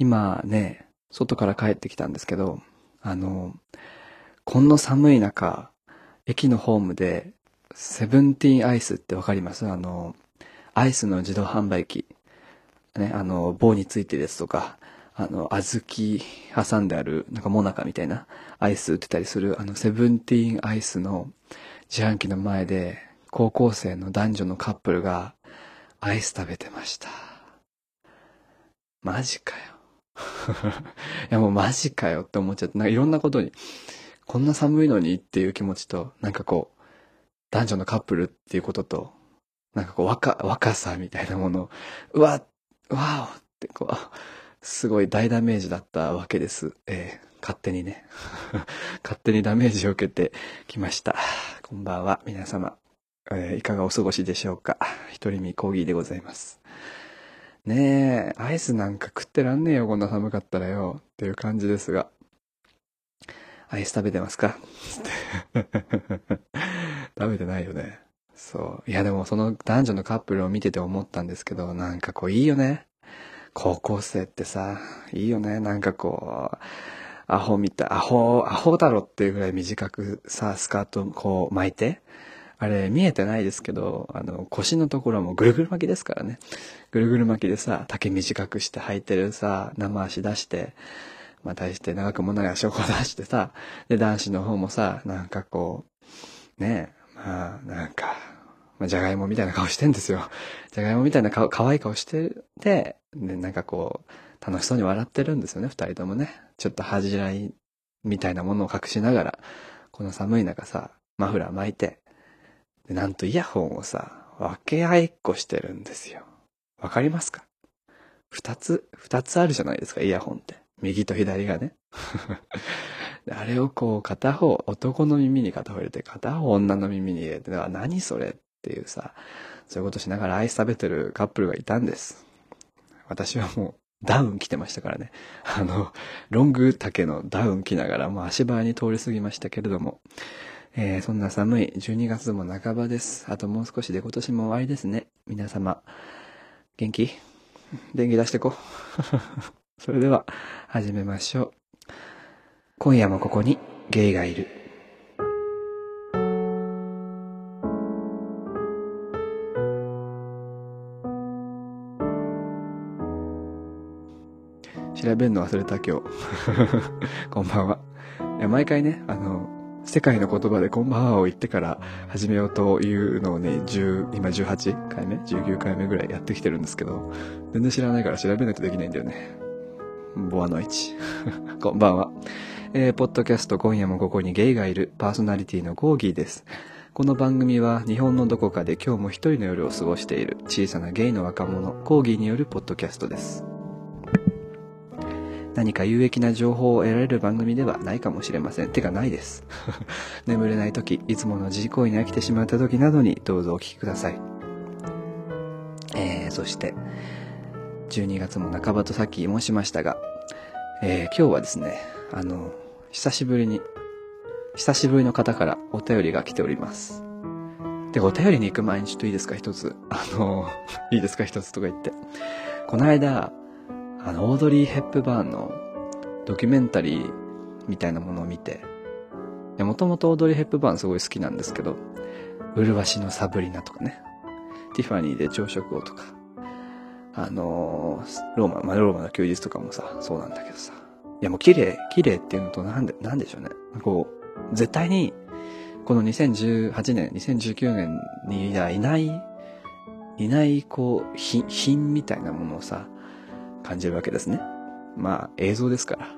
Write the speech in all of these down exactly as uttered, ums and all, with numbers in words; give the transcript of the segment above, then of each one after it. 今ね、外から帰ってきたんですけど、あの、こんな寒い中、駅のホームで、セブンティーンアイスってわかります？あの、アイスの自動販売機。ね、あの、棒についてですとか、あの、小豆挟んである、なんかモナカみたいなアイス売ってたりする、あの、セブンティーンアイスの自販機の前で、高校生の男女のカップルが、アイス食べてました。マジかよ。いや、もうマジかよって思っちゃって、なんかいろんなことに、こんな寒いのにっていう気持ちと、なんかこう、男女のカップルっていうことと、なんかこう、若、若さみたいなものを、うわ、わおってこう、すごい大ダメージだったわけです。えー、勝手にね。勝手にダメージを受けてきました。こんばんは、皆様。えー、いかがお過ごしでしょうか。一人身コーギーでございます。ねえ、アイスなんか食ってらんねえよ、こんな寒かったらよ。っていう感じですが。アイス食べてますか？食べてないよね。そう。いやでもその男女のカップルを見てて思ったんですけど、なんかこういいよね。高校生ってさ、いいよね。なんかこう、アホみたい、アホ、アホだろっていうぐらい短くさ、スカートをこう巻いて。あれ、見えてないですけど、あの、腰のところもぐるぐる巻きですからね。ぐるぐる巻きでさ、丈短くして履いてるさ、生足出して、まあ、大して長くもない足をこう出してさ、で、男子の方もさ、なんかこう、ねえ、まあ、なんか、まあ、じゃがいもみたいな顔してんですよ。じゃがいもみたいな顔、可愛い顔してて、で、なんかこう、楽しそうに笑ってるんですよね、二人ともね。ちょっと恥じらいみたいなものを隠しながら、この寒い中さ、マフラー巻いて、なんとイヤホンをさ、分け合いっこしてるんですよ。わかりますか？二つ、二つあるじゃないですか、イヤホンって。右と左がね。あれをこう、片方、男の耳に片方入れて、片方女の耳に入れて、何それっていうさ、そういうことしながらアイス食べてるカップルがいたんです。私はもう、ダウン着てましたからね。あの、ロング丈のダウン着ながら、もう足早に通り過ぎましたけれども、えー、そんな寒いじゅうにがつも半ばです。あともう少しで今年も終わりですね。皆様、元気？電気出してこ。それでは始めましょう。今夜もここにゲイがいる。調べるの忘れた今日。こんばんは。いや毎回ね、あの。世界の言葉でこんばんはを言ってから始めようというのをね、じゅう、今じゅうはちかいめ？ じゅうきゅう 回目ぐらいやってきてるんですけど、全然知らないから調べないとできないんだよね。ボアの市。こんばんは。えー、ポッドキャスト今夜もここにゲイがいるパーソナリティのコーギーです。この番組は日本のどこかで今日も一人の夜を過ごしている小さなゲイの若者、コーギーによるポッドキャストです。何か有益な情報を得られる番組ではないかもしれません。てかないです。眠れないとき、いつもの自慰行為に飽きてしまったときなどにどうぞお聞きください。えー、そして、じゅうにがつも半ばとさっき申しましたが、えー、今日はですね、あの、久しぶりに、久しぶりの方からお便りが来ております。で、お便りに行く前にちょっといいですか一つ。あの、いいですか一つとか言って。この間、あの、オードリー・ヘップバーンのドキュメンタリーみたいなものを見て、もともとオードリー・ヘップバーンすごい好きなんですけど、うるわしのサブリナとかね、ティファニーで朝食をとか、あのー、ローマ、まあ、ローマの休日とかもさ、そうなんだけどさ、いやもう綺麗、綺麗っていうのとなんで、なんでしょうね。こう、絶対に、このにせんじゅうはちねん、にせんじゅうきゅうねんにいない、いない、こう、品、品みたいなものをさ、感じるわけですね。まあ映像ですから、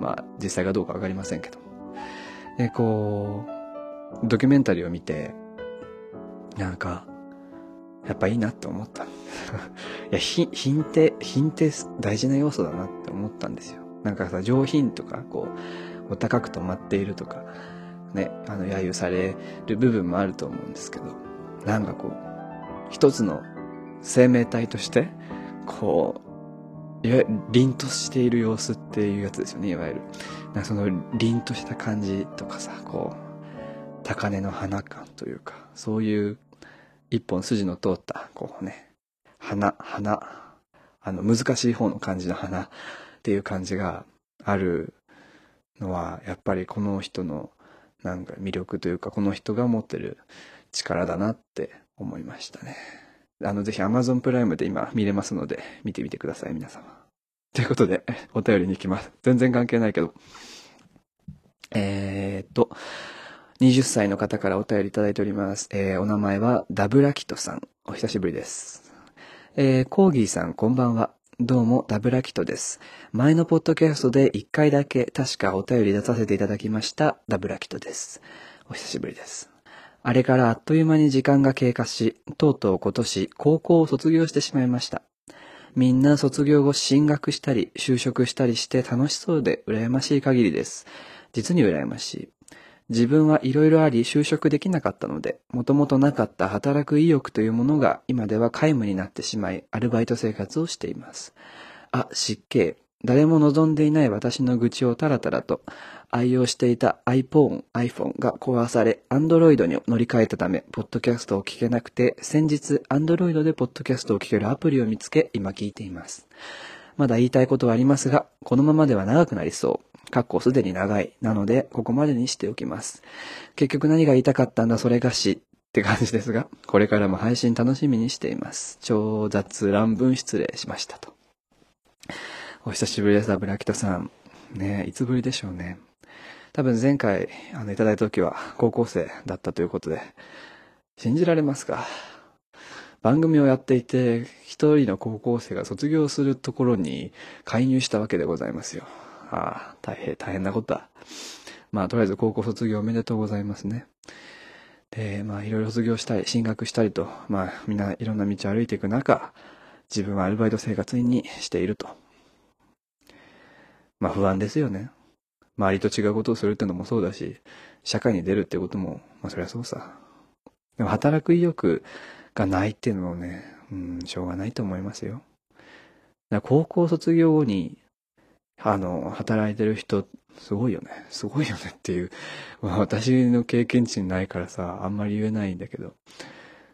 まあ実際がどうかわかりませんけど、でこうドキュメンタリーを見てなんかやっぱいいなって思った。いや品って品って大事な要素だなって思ったんですよ。なんかさ上品とかこうお高く止まっているとかねあの揶揄される部分もあると思うんですけど、なんかこう一つの生命体としてこういわゆる凛としている様子っていうやつですよね、いわゆる。なんかその凛とした感じとかさ、こう、高嶺の花感というか、そういう一本筋の通った、こうね、花、花、あの難しい方の感じの花っていう感じがあるのは、やっぱりこの人のなんか魅力というか、この人が持ってる力だなって思いましたね。あのぜひ Amazon プライムで今見れますので見てみてください、皆様。ということでお便りに行きます。全然関係ないけど、えー、っとはたちの方からお便りいただいております。えー、お名前はダブラキトさん、お久しぶりです。えー、コーギーさんこんばんは。どうもダブラキトです。前のポッドキャストでいっかいだけ確かお便り出させていただきました。ダブラキトです。お久しぶりです。あれからあっという間に時間が経過し、とうとう今年高校を卒業してしまいました。みんな卒業後進学したり就職したりして楽しそうで羨ましい限りです。実に羨ましい。自分はいろいろあり就職できなかったので、もともとなかった働く意欲というものが今では皆無になってしまい、アルバイト生活をしています。あ、失敬。誰も望んでいない私の愚痴をタラタラと、愛用していた iPhone、iPhone が壊され Android に乗り換えたためポッドキャストを聞けなくて、先日 Android でポッドキャストを聞けるアプリを見つけ今聞いています。まだ言いたいことはありますが、このままでは長くなりそう、かっこすでに長いなのでここまでにしておきます。結局何が言いたかったんだそれがしって感じですが、これからも配信楽しみにしています。超雑乱文失礼しました。とお久しぶりです、ダブラキトさんね。いつぶりでしょうね。多分前回あのいただいた時は高校生だったということで、信じられますか？番組をやっていて一人の高校生が卒業するところに介入したわけでございますよ。ああ、大変大変なことだ。まあとりあえず高校卒業おめでとうございますね。で、まあいろいろ卒業したり進学したりと、まあみんないろんな道を歩いていく中、自分はアルバイト生活にしていると。まあ不安ですよね。周りと違うことをするってのもそうだし、社会に出るってことも、まあそりゃそうさ。でも働く意欲がないっていうのもね、うん、しょうがないと思いますよ。だから高校卒業後に、あの、働いてる人、すごいよね。すごいよねっていう、まあ、私の経験値ないからさ、あんまり言えないんだけど、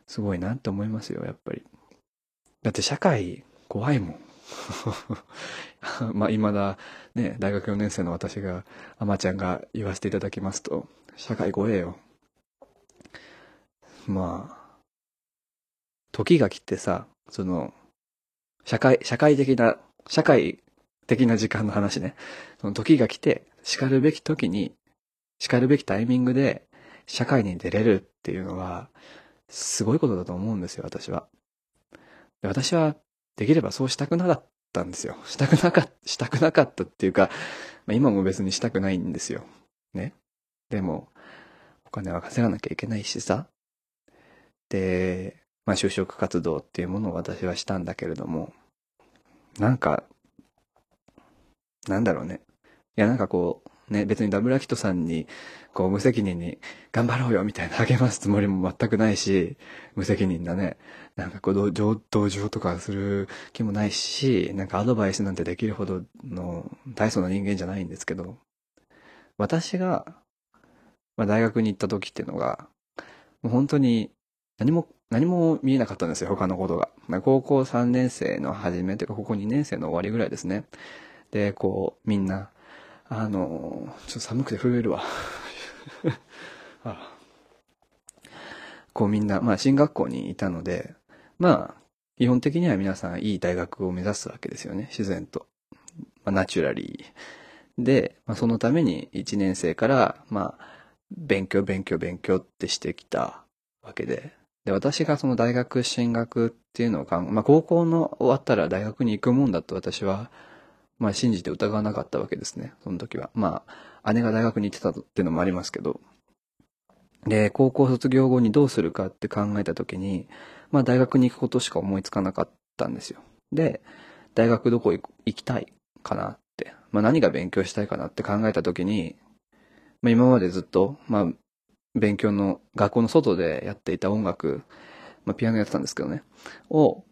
すごいなって思いますよ、やっぱり。だって社会、怖いもん。まあ未だね、大学よねん生の私が、あまちゃんが言わせていただきますと、社会怖えよ。まあ時が来てさ、その社会社会的な社会的な時間の話ね。その時が来て、しかるべき時にしかるべきタイミングで社会に出れるっていうのはすごいことだと思うんですよ、私は。で、私はできればそうしたくなかったんですよ。したくなかった、したくなかったっていうか、まあ、今も別にしたくないんですよ。ね。でも、お金は稼がなきゃいけないしさ。で、まあ就職活動っていうものを私はしたんだけれども、なんか、なんだろうね。いやなんかこう、ね、別にダブラキトさんに、こう無責任に頑張ろうよみたいな励ますつもりも全くないし、無責任だね。なんかこう同情とかする気もないし、なんかアドバイスなんてできるほどの大層な人間じゃないんですけど、私が、まあ、大学に行った時っていうのがもう本当に何も何も見えなかったんですよ、他のことが。まあ、高校さんねん生の初めというか高校にねん生の終わりぐらいですね。で、こうみんなあのちょっと寒くて震えるわ。ああ、こうみんなまあ進学校にいたので。まあ、基本的には皆さんいい大学を目指すわけですよね、自然と。まあ、ナチュラリー。で、まあ、そのためにいちねん生から、まあ、勉強、勉強、勉強ってしてきたわけで。で、私がその大学進学っていうのを考え、まあ、高校の終わったら大学に行くもんだと私は、まあ、信じて疑わなかったわけですね、その時は。まあ、姉が大学に行ってたっていうのもありますけど。で、高校卒業後にどうするかって考えた時に、まあ大学に行くことしか思いつかなかったんですよ。で、大学どこ行きたいかなって、まあ何が勉強したいかなって考えたときに、まあ今までずっと、まあ勉強の、学校の外でやっていた音楽、まあピアノやってたんですけどね、を、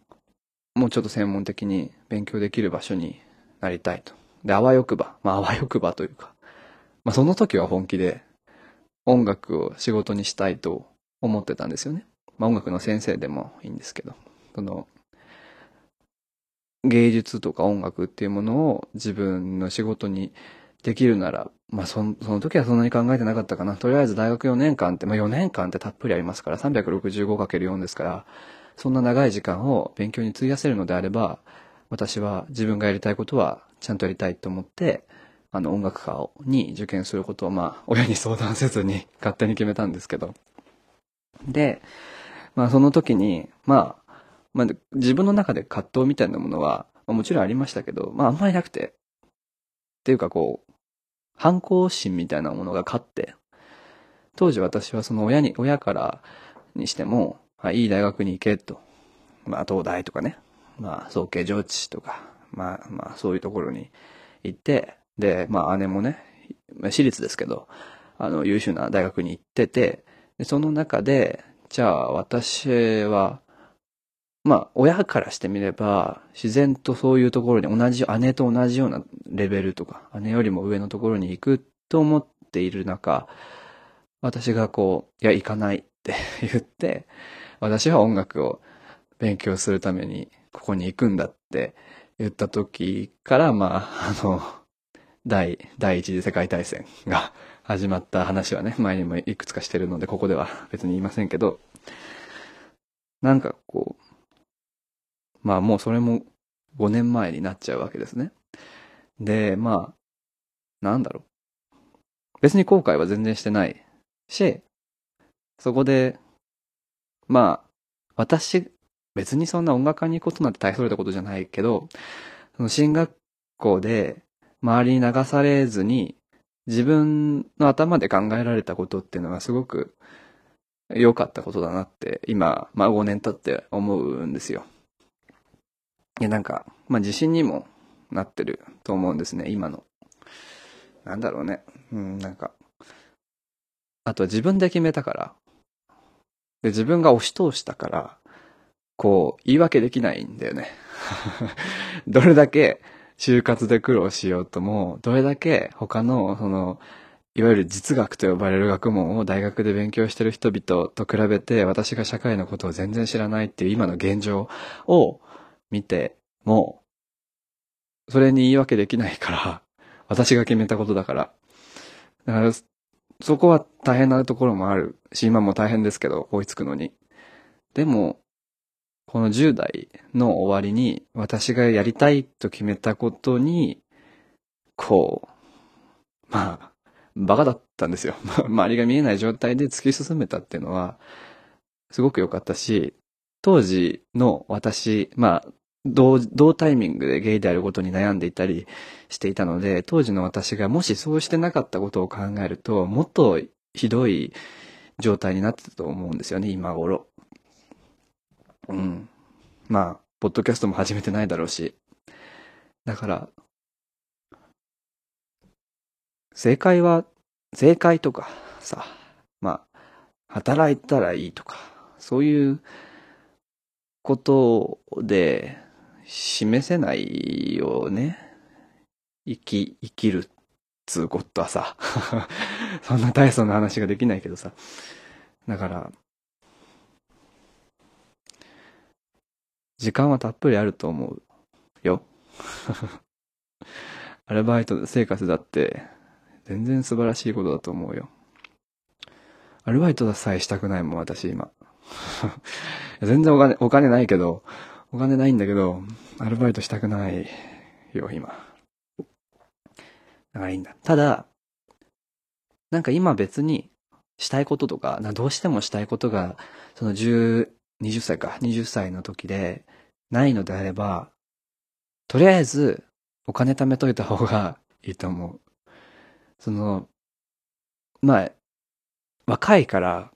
もうちょっと専門的に勉強できる場所になりたいと。で、あわよくば、まああわよくばというか、まあその時は本気で音楽を仕事にしたいと思ってたんですよね。まあ、音楽の先生でもいいんですけど、その芸術とか音楽っていうものを自分の仕事にできるなら、まあその、その時はそんなに考えてなかったかな。とりあえず大学よねんかんって、まあよねんかんってたっぷりありますから、さんびゃくろくじゅうごかけるよん ですから、そんな長い時間を勉強に費やせるのであれば、私は自分がやりたいことはちゃんとやりたいと思って、あの音楽科に受験することを、まあ親に相談せずに勝手に決めたんですけど。で、まあその時に、まあ、まあ、自分の中で葛藤みたいなものは、まあ、もちろんありましたけど、まああんまりなくて、っていうかこう、反抗心みたいなものが勝って、当時私はその親に、親からにしても、まあ、いい大学に行けと、まあ東大とかね、まあ早慶上智とか、まあまあそういうところに行って、で、まあ姉もね、私立ですけど、あの優秀な大学に行ってて、でその中で、じゃあ私は、まあ親からしてみれば自然とそういうところに同じ姉と同じようなレベルとか姉よりも上のところに行くと思っている中、私がこういや行かないって言って、私は音楽を勉強するためにここに行くんだって言った時から、まああの第第一次世界大戦が始まった話はね、前にもいくつかしてるのでここでは別に言いませんけど、なんかこう、まあもうそれもごねんまえになっちゃうわけですね。で、まあ、なんだろう。別に後悔は全然してないし、そこで、まあ、私、別にそんな音楽家に行くことなんて大それたことじゃないけど、その進学校で周りに流されずに自分の頭で考えられたことっていうのはすごく良かったことだなって今、まあごねん経って思うんですよ。いやなんか、まあ、自信にもなってると思うんですね、今の。なんだろうね。うん、なんか。あとは自分で決めたから。で、自分が押し通したから、こう、言い訳できないんだよね。どれだけ就活で苦労しようとも、どれだけ他の、その、いわゆる実学と呼ばれる学問を大学で勉強してる人々と比べて、私が社会のことを全然知らないっていう今の現状を、見てもそれに言い訳できないから、私が決めたことだからだからそこは大変なところもあるし、今も大変ですけど追いつくのに。でもこのじゅう代の終わりに私がやりたいと決めたことにこう、まあバカだったんですよ。周りが見えない状態で突き進めたっていうのはすごく良かったし、当時の私、まあ同、同タイミングでゲイであることに悩んでいたりしていたので、当時の私がもしそうしてなかったことを考えると、もっとひどい状態になってたと思うんですよね、今頃。うん。まあ、ポッドキャストも始めてないだろうし。だから、正解は、正解とかさ、まあ、働いたらいいとか、そういう、ことで示せないよね。生き、生きるっつうことはさ。そんな大層な話ができないけどさ。だから、時間はたっぷりあると思うよ。アルバイト生活だって全然素晴らしいことだと思うよ。アルバイトさえしたくないもん、私今。全然お金、お金ないけど、お金ないんだけど、アルバイトしたくないよ、今。だからいいんだ。ただ、なんか今別にしたいこととか、どうしてもしたいことが、そのじゅう、はたちか、はたちの時でないのであれば、とりあえずお金貯めといた方がいいと思う。その、まあ、若いから、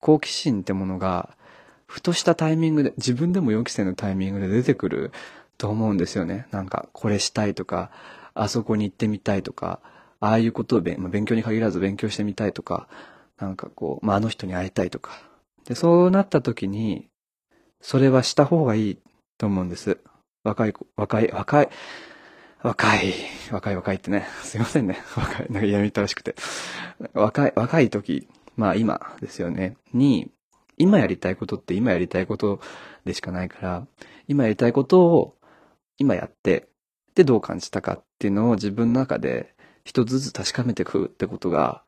好奇心ってものが、ふとしたタイミングで、自分でも予期せぬタイミングで出てくると思うんですよね。なんか、これしたいとか、あそこに行ってみたいとか、ああいうことを勉、まあ、勉強に限らず勉強してみたいとか、なんかこう、まあ、あの人に会いたいとか。で、そうなった時に、それはした方がいいと思うんです。若い、若い、若い、若い、若い若いってね。すいませんね。若い、なんか嫌みったらしくて。若い、若い時、まあ今ですよね。に、今やりたいことって今やりたいことでしかないから、今やりたいことを今やって、でどう感じたかっていうのを自分の中で一つずつ確かめていくってことが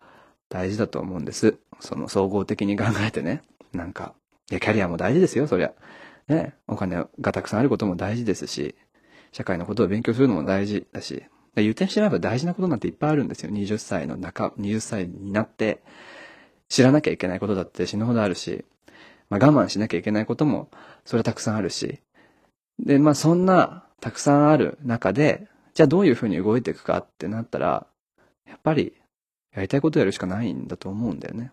大事だと思うんです。その総合的に考えてね。なんか、いや、キャリアも大事ですよ、そりゃ。ね、お金がたくさんあることも大事ですし、社会のことを勉強するのも大事だし、言ってしまえば大事なことなんていっぱいあるんですよ。にじゅっさいの中、はたちになって知らなきゃいけないことだって死ぬほどあるし、まあ、我慢しなきゃいけないこともそれはたくさんあるし、でまあそんなたくさんある中で、じゃあどういうふうに動いていくかってなったら、やっぱりやりたいことやるしかないんだと思うんだよね。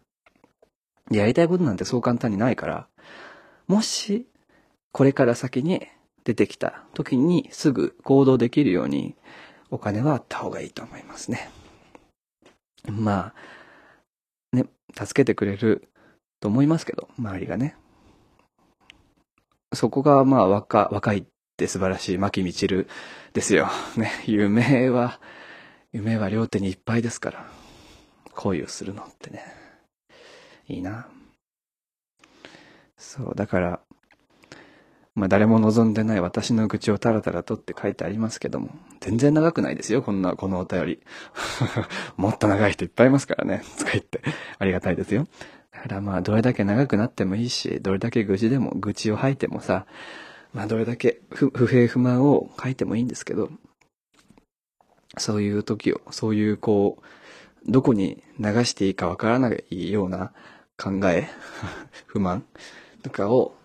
やりたいことなんてそう簡単にないから、もしこれから先に出てきた時にすぐ行動できるようにお金はあった方がいいと思いますね。まあね、助けてくれると思いますけど、周りがね。そこがまあ若若いって素晴らしい牧みちるですよ。ね、夢は夢は両手にいっぱいですから、恋をするのってね、いいな。そうだから、まあ、誰も望んでない私の愚痴をタラタラとって書いてありますけども、全然長くないですよ、こんなこのお便り。もっと長い人いっぱいいますからね、使いってありがたいですよ。だからまあどれだけ長くなってもいいし、どれだけ愚痴でも愚痴を吐いてもさ、まあどれだけ 不, 不平不満を書いてもいいんですけど、そういう時を、そういうこうどこに流していいかわからないような考え不満とかを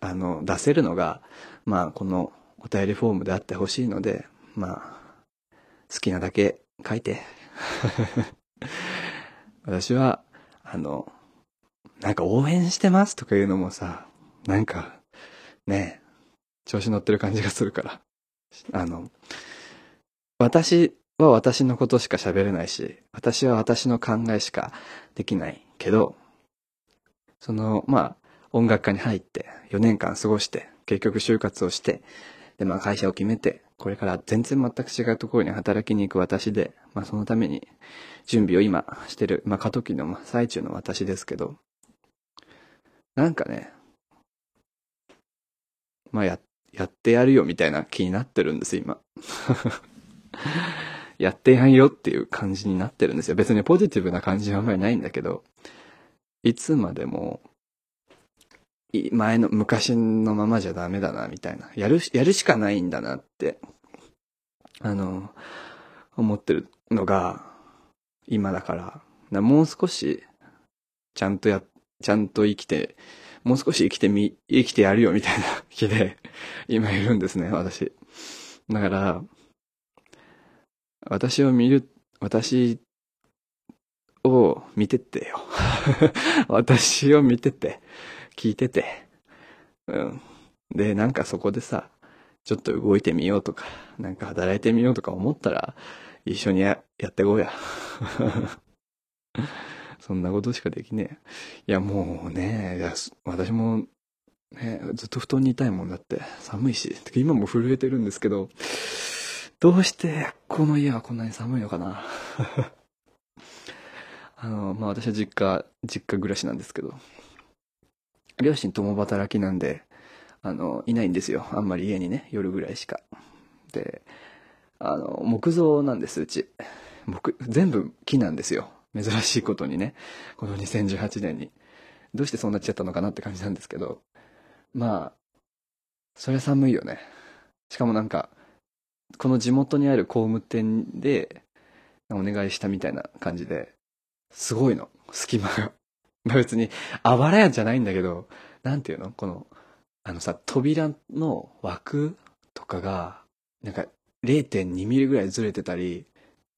あの出せるのが、まあこのお便りフォームであってほしいので、まあ好きなだけ書いて。私はあの。なんか応援してますとかいうのもさ、なんかね、調子乗ってる感じがするから、あの私は私のことしか喋れないし、私は私の考えしかできないけど、そのまあ音楽家に入ってよねんかん過ごして、結局就活をして、でまあ会社を決めて、これから全然全く違うところに働きに行く私で、まあそのために準備を今してる、まあ過渡期の最中の私ですけど、なんかね、まあ や, やってやるよみたいな気になってるんです今。やってやんよっていう感じになってるんですよ。別にポジティブな感じはあんまりないんだけど、いつまでも前の昔のままじゃダメだなみたいな、やるやるしかないんだなってあの思ってるのが今だから、だもう少しちゃんとやちゃんと生きて、もう少し生きてみ、生きてやるよみたいな気で今いるんですね、私。だから、私を見る、私を見てってよ。私を見てて、聞いてて、うん。で、なんかそこでさ、ちょっと動いてみようとか、なんか働いてみようとか思ったら、一緒に や, やってこうや。そんなことしかできねえ。いやもうね、いや私も、ね、ずっと布団にいたいもんだって、寒いし、今も震えてるんですけど、どうしてこの家はこんなに寒いのかな。あのまあ私は実家実家暮らしなんですけど、両親共働きなんであのいないんですよ、あんまり家にね、夜ぐらいしか。で、あの木造なんです、うち。僕全部木なんですよ、珍しいことにね、このにせんじゅうはちねんに。どうしてそうなっちゃったのかなって感じなんですけど、まあそりゃ寒いよね。しかもなんかこの地元にある工務店でお願いしたみたいな感じで、すごいの隙間が。別にあばらやんじゃないんだけど、なんていうの、このあのさ、扉の枠とかがなんか れいてんにミリぐらいずれてたり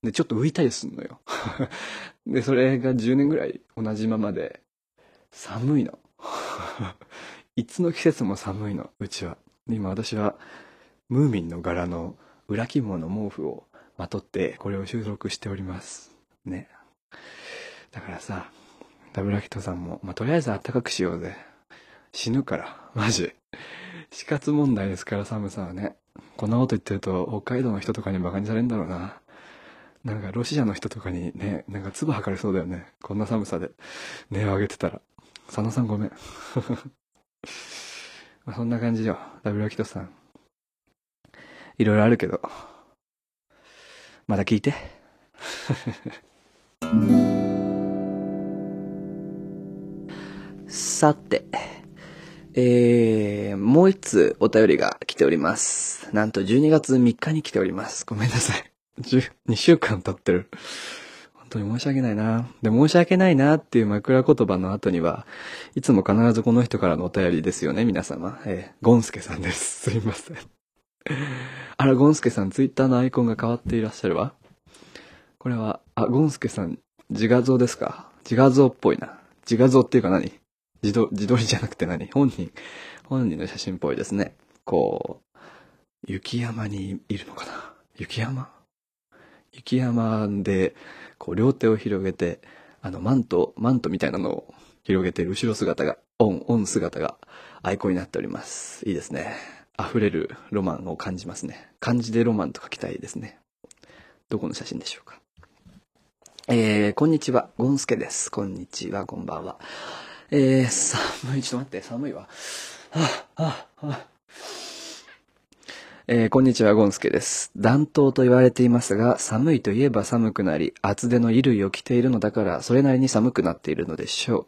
で、ちょっと浮いたりすんのよ。で、それがじゅうねんぐらい同じままで、寒いの。いつの季節も寒いの、うちは。今私は、ムーミンの柄の裏起毛の毛布をまとって、これを収録しております。ね。だからさ、ダブラキトさんも、まあ、とりあえずあったかくしようぜ。死ぬから、マジ。死活問題ですから、寒さはね。こんなこと言ってると、北海道の人とかにバカにされるんだろうな。なんかロシアの人とかにね、なんか唾吐かれそうだよね、こんな寒さで音を上げてたら。佐野さんごめん。まあそんな感じよ、ダブルアキトさん。いろいろあるけど、また聞いて。さて、えー、もう一通お便りが来ております。なんとじゅうにがつみっかに来ております。ごめんなさい。にしゅうかん経ってる。本当に申し訳ないな。で、申し訳ないなっていう枕言葉の後には、いつも必ずこの人からのお便りですよね、皆様。えー、ゴンスケさんです。すいません。あら、ゴンスケさん、ツイッターのアイコンが変わっていらっしゃるわ。これは、あ、ゴンスケさん、自画像ですか？自画像っぽいな。自画像っていうか何？自撮、自撮りじゃなくて何？本人、本人の写真っぽいですね。こう、雪山にいるのかな？雪山？雪山で、こう、両手を広げて、あの、マント、マントみたいなのを広げてる後ろ姿が、オン、オン姿がアイコンになっております。いいですね。溢れるロマンを感じますね。漢字でロマンと書きたいですね。どこの写真でしょうか。えー、こんにちは、ゴンスケです。こんにちは、こんばんは。えー、寒い、ちょっと待って、寒いわ。はあ、はあ、はあ。えー、こんにちは、ゴンスケです。暖冬と言われていますが、寒いといえば寒くなり、厚手の衣類を着ているのだから、それなりに寒くなっているのでしょう。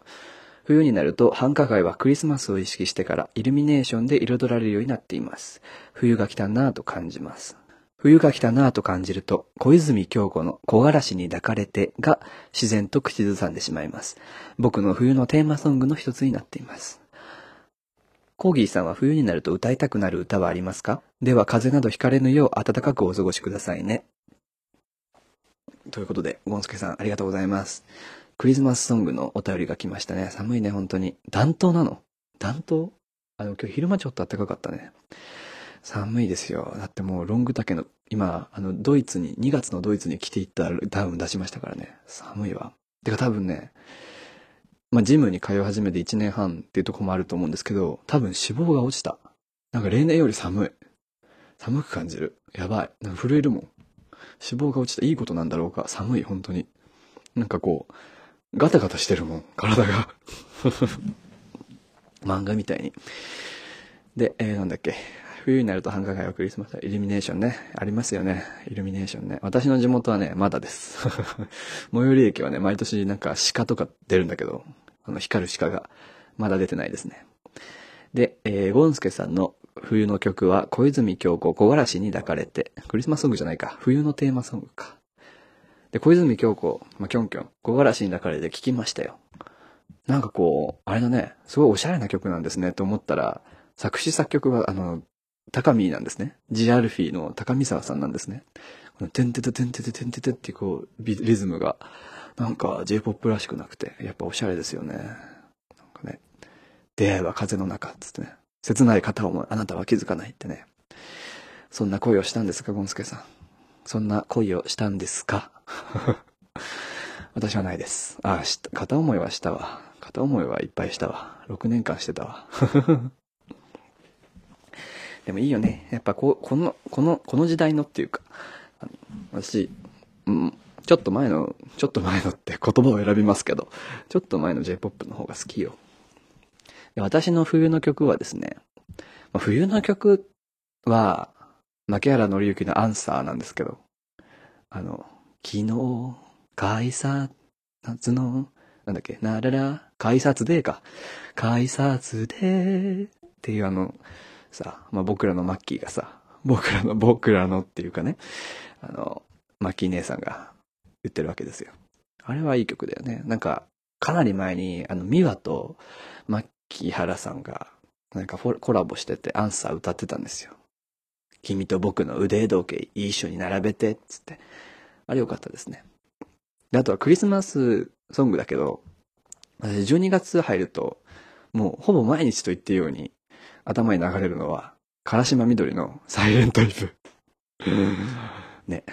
冬になると繁華街はクリスマスを意識してからイルミネーションで彩られるようになっています。冬が来たなぁと感じます。冬が来たなぁと感じると、小泉京子の木枯らしに抱かれてが自然と口ずさんでしまいます。僕の冬のテーマソングの一つになっています。コーギーさんは冬になると歌いたくなる歌はありますか？では風邪などひかれぬよう暖かくお過ごしくださいね。ということで、ゴンスケさんありがとうございます。クリスマスソングのお便りが来ましたね。寒いね、本当に。暖冬なの？暖冬？あの、今日昼間ちょっと暖かかったね。寒いですよ。だってもうロング丈の、今、あの、ドイツに、にがつのドイツに着ていったダウン出しましたからね。寒いわ。てか多分ね、まあ、ジムに通い始めていちねんはんっていうとこもあると思うんですけど、多分脂肪が落ちた。なんか例年より寒い。寒く感じる。やばい。なんか震えるもん。脂肪が落ちた。いいことなんだろうか。寒い、本当に。なんかこう、ガタガタしてるもん、体が。漫画みたいに。で、えー、なんだっけ。冬になると繁華街はクリスマス、イルミネーションね。ありますよね。イルミネーションね。私の地元はね、まだです。最寄り駅はね、毎年なんか鹿とか出るんだけど、あの光る鹿がまだ出てないですね。で、えー、ゴンスケさんの冬の曲は、小泉京子、木枯らしに抱かれて、クリスマスソングじゃないか。冬のテーマソングか。で、小泉京子、まあ、キョンキョン、木枯らしに抱かれて聴きましたよ。なんかこう、あれだね、すごいおしゃれな曲なんですね、と思ったら、作詞作曲は、あの、高見なんですね。ジ・アルフィーの高見沢さんなんですね。この、てんてててんてててんててってこう、リズムが、なんか ジェイポップ らしくなくて、やっぱおしゃれですよね。なんかね、出会いは風の中、つってね。切ない片思い、あなたは気づかないってね。そんな恋をしたんですか、ゴンスケさん。そんな恋をしたんですか？私はないです。ああ、した、片思いはしたわ。片思いはいっぱいしたわ。ろくねんかんしてたわ。でもいいよね。やっぱこう、この、この、この時代のっていうか、あの私、うん、ちょっと前の、ちょっと前のって言葉を選びますけど、ちょっと前の ジェイポップ の方が好きよ。で、私の冬の曲はですね、まあ、冬の曲は、牧原紀之のアンサーなんですけど、あの、昨日、改札の、なんだっけ、ならら、改札でか。改札でっていうあの、さ、まあ、僕らのマッキーがさ、僕らの、僕らのっていうかね、あの、マッキー姉さんが言ってるわけですよ。あれはいい曲だよね。なんか、かなり前に、あの、ミワとマッキー原さんが、なんかコラボしてて、アンサー歌ってたんですよ。君と僕の腕時計一緒に並べてっつって、あれ良かったですね。で、あとはクリスマスソングだけど、じゅうにがつ入るともうほぼ毎日と言っていいように頭に流れるのは唐島みどりのサイレントイブね。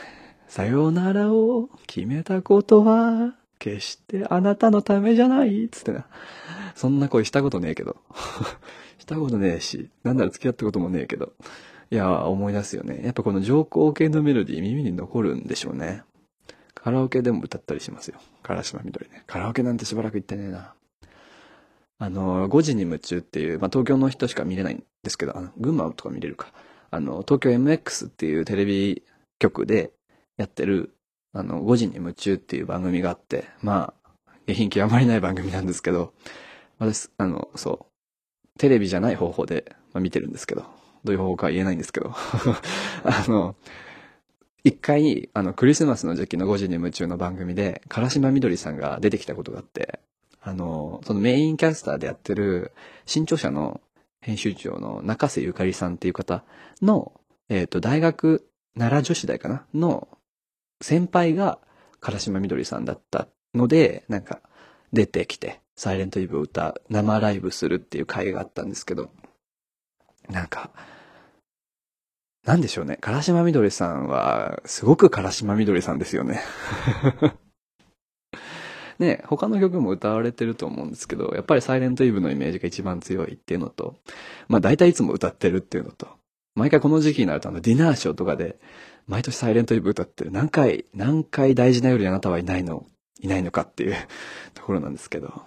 さよならを決めたことは決してあなたのためじゃないっつってな。そんな恋したことねえけどしたことねえし、なんなら付き合ったこともねえけど、いや、思い出すよね。やっぱこの情報系のメロディー、耳に残るんでしょうね。カラオケでも歌ったりしますよ。唐島みどりね。カラオケなんてしばらく行ってねえな。あの、ごじに夢中っていう、まあ、東京の人しか見れないんですけど、あの群馬とか見れるか。あの、東京 エムエックス っていうテレビ局でやってる、あの、ごじに夢中っていう番組があって、まあ、下品極まりない番組なんですけど、私、あの、そう、テレビじゃない方法で、まあ、見てるんですけど、どういう方法かは言えないんですけど、あの、一回、あの、クリスマスの時期のごじに夢中の番組で、唐島みどりさんが出てきたことがあって、あの、そのメインキャスターでやってる、新潮社の編集長の中瀬ゆかりさんっていう方の、えっと、大学、奈良女子大かなの先輩が唐島みどりさんだったので、なんか出てきて、サイレントイブを歌う、生ライブするっていう会があったんですけど、なんか、なんでしょうね。唐島みどりさんは、すごく唐島みどりさんですよね。ね、他の曲も歌われてると思うんですけど、やっぱりサイレントイブのイメージが一番強いっていうのと、まあ大体いつも歌ってるっていうのと、毎回この時期になるとあのディナーショーとかで、毎年サイレントイブ歌ってる。何回、何回大事な夜にあなたはいないの、いないのかっていうところなんですけど、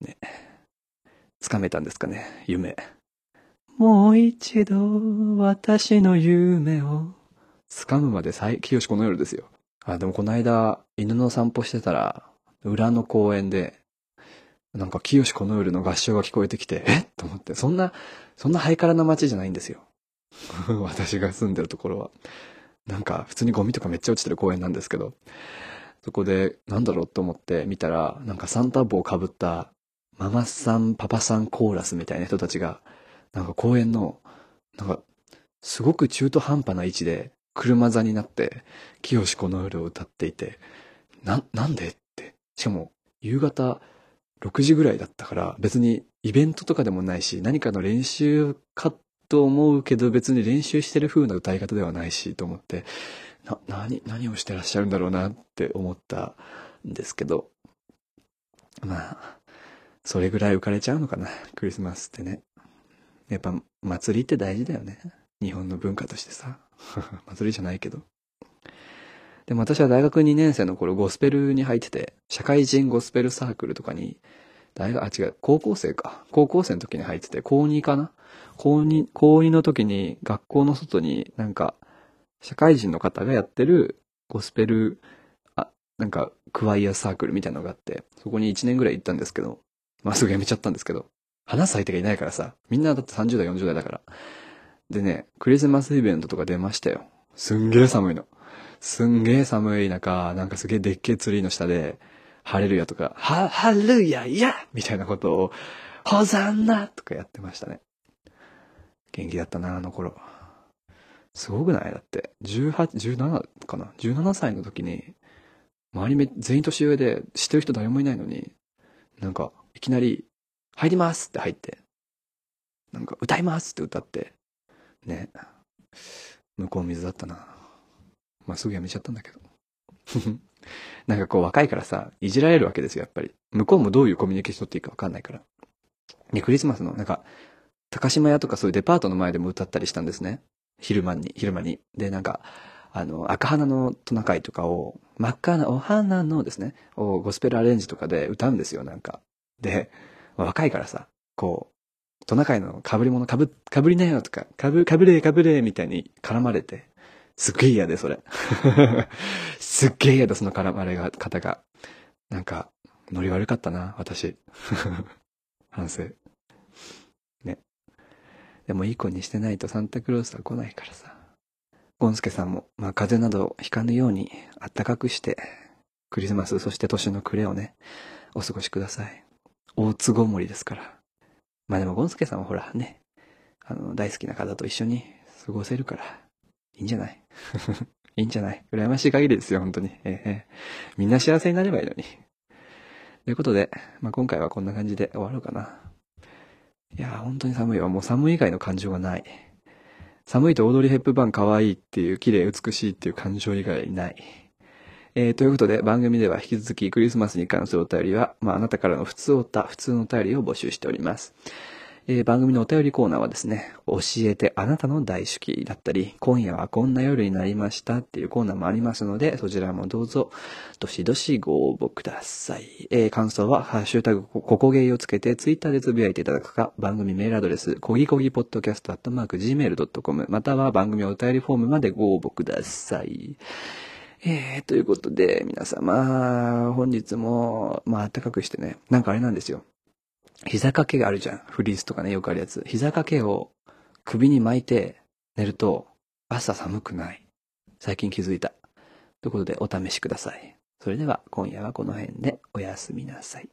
ね。掴めたんですかね、夢。もう一度私の夢を。掴むまで最、清この夜ですよ。あ、でもこの間、犬の散歩してたら、裏の公園で、なんか、清この夜の合唱が聞こえてきて、え？と思って、そんな、そんなハイカラな街じゃないんですよ。私が住んでるところは。なんか、普通にゴミとかめっちゃ落ちてる公園なんですけど、そこで、なんだろうと思って見たら、なんかサンタ帽をかぶった、ママさん、パパさんコーラスみたいな人たちが、なんか公園の、なんか、すごく中途半端な位置で、車座になって、清この夜を歌っていて、な、なんで？しかも夕方ろくじぐらいだったから、別にイベントとかでもないし、何かの練習かと思うけど、別に練習してる風な歌い方ではないしと思って、な、何、何をしてらっしゃるんだろうなって思ったんですけど、まあそれぐらい浮かれちゃうのかな、クリスマスってね。やっぱ祭りって大事だよね、日本の文化としてさ。祭りじゃないけど。でも私は大学にねん生の頃ゴスペルに入ってて、社会人ゴスペルサークルとかに、大学、あ、違う、高校生か。高校生の時に入ってて、高にかな？高に、高にの時に学校の外になんか、社会人の方がやってるゴスペル、あ、なんか、クワイアサークルみたいなのがあって、そこにいちねんぐらい行ったんですけど、まあ、すぐ辞めちゃったんですけど、話す相手がいないからさ、みんなだってさんじゅう代、よんじゅう代だから。でね、クリスマスイベントとか出ましたよ。すんげえ寒いの。すんげえ寒い中、なんかすげえでっけえツリーの下で、ハレルヤとか、は、ハレルヤやみたいなことを、ホザンナとかやってましたね。元気だったな、あの頃。すごくない？だって、じゅうはち、じゅうななかな？ じゅうなな 歳の時に、周りめ全員年上で、知ってる人誰もいないのに、なんか、いきなり、入りますって入って、なんか、歌いますって歌って、ね。向こう水だったな。まあ、すぐやめちゃったんだけど。なんかこう若いからさ、いじられるわけですよ、やっぱり。向こうもどういうコミュニケーション取っていいか分かんないから。で、クリスマスのなんか、高島屋とかそういうデパートの前でも歌ったりしたんですね。昼間に、昼間に。で、なんか、あの、赤花のトナカイとかを、真っ赤なお花のですね、をゴスペルアレンジとかで歌うんですよ、なんか。で、若いからさ、こう、トナカイの被り物、かぶ、かぶりなよとか、かぶ、かぶれ、かぶれ、みたいに絡まれて、すっげえ嫌で、それ。すっげえ嫌だ、その絡まれ方が。なんか、ノリ悪かったな、私。反省。ね。でもいい子にしてないとサンタクロースは来ないからさ。ゴンスケさんも、まあ、風邪などひかぬように、あったかくして、クリスマス、そして年の暮れをね、お過ごしください。大都合盛りですから。まあでも、ゴンスケさんはほら、ね、あの、大好きな方と一緒に過ごせるから。いいんじゃないいいんじゃない、羨ましい限りですよ、本当に、えー。みんな幸せになればいいのに。ということで、まあ、今回はこんな感じで終わろうかな。いやー、本当に寒いわ。もう寒い以外の感情がない。寒いとオードリー・ヘップバーン可愛いっていう、綺麗、美しいっていう感情以外ない。えー、ということで、番組では引き続きクリスマスに関するお便りは、まあ、あなたからの普通おた、普通のお便りを募集しております。えー、番組のお便りコーナーはですね、教えてあなたの大手記だったり、今夜はこんな夜になりましたっていうコーナーもありますので、そちらもどうぞどしどしご応募ください。えー、感想はハッシュタグここげいをつけてツイッターでつぶやいていただくか、番組メールアドレスこぎこぎポッドキャストアットマーク ジーメールドットコム または番組お便りフォームまでご応募ください。えー、ということで皆様本日もまあ暖かくしてね、なんかあれなんですよ、膝掛けがあるじゃん、フリースとかねよくあるやつ、膝掛けを首に巻いて寝ると朝寒くない、最近気づいたということでお試しください。それでは今夜はこの辺でおやすみなさい。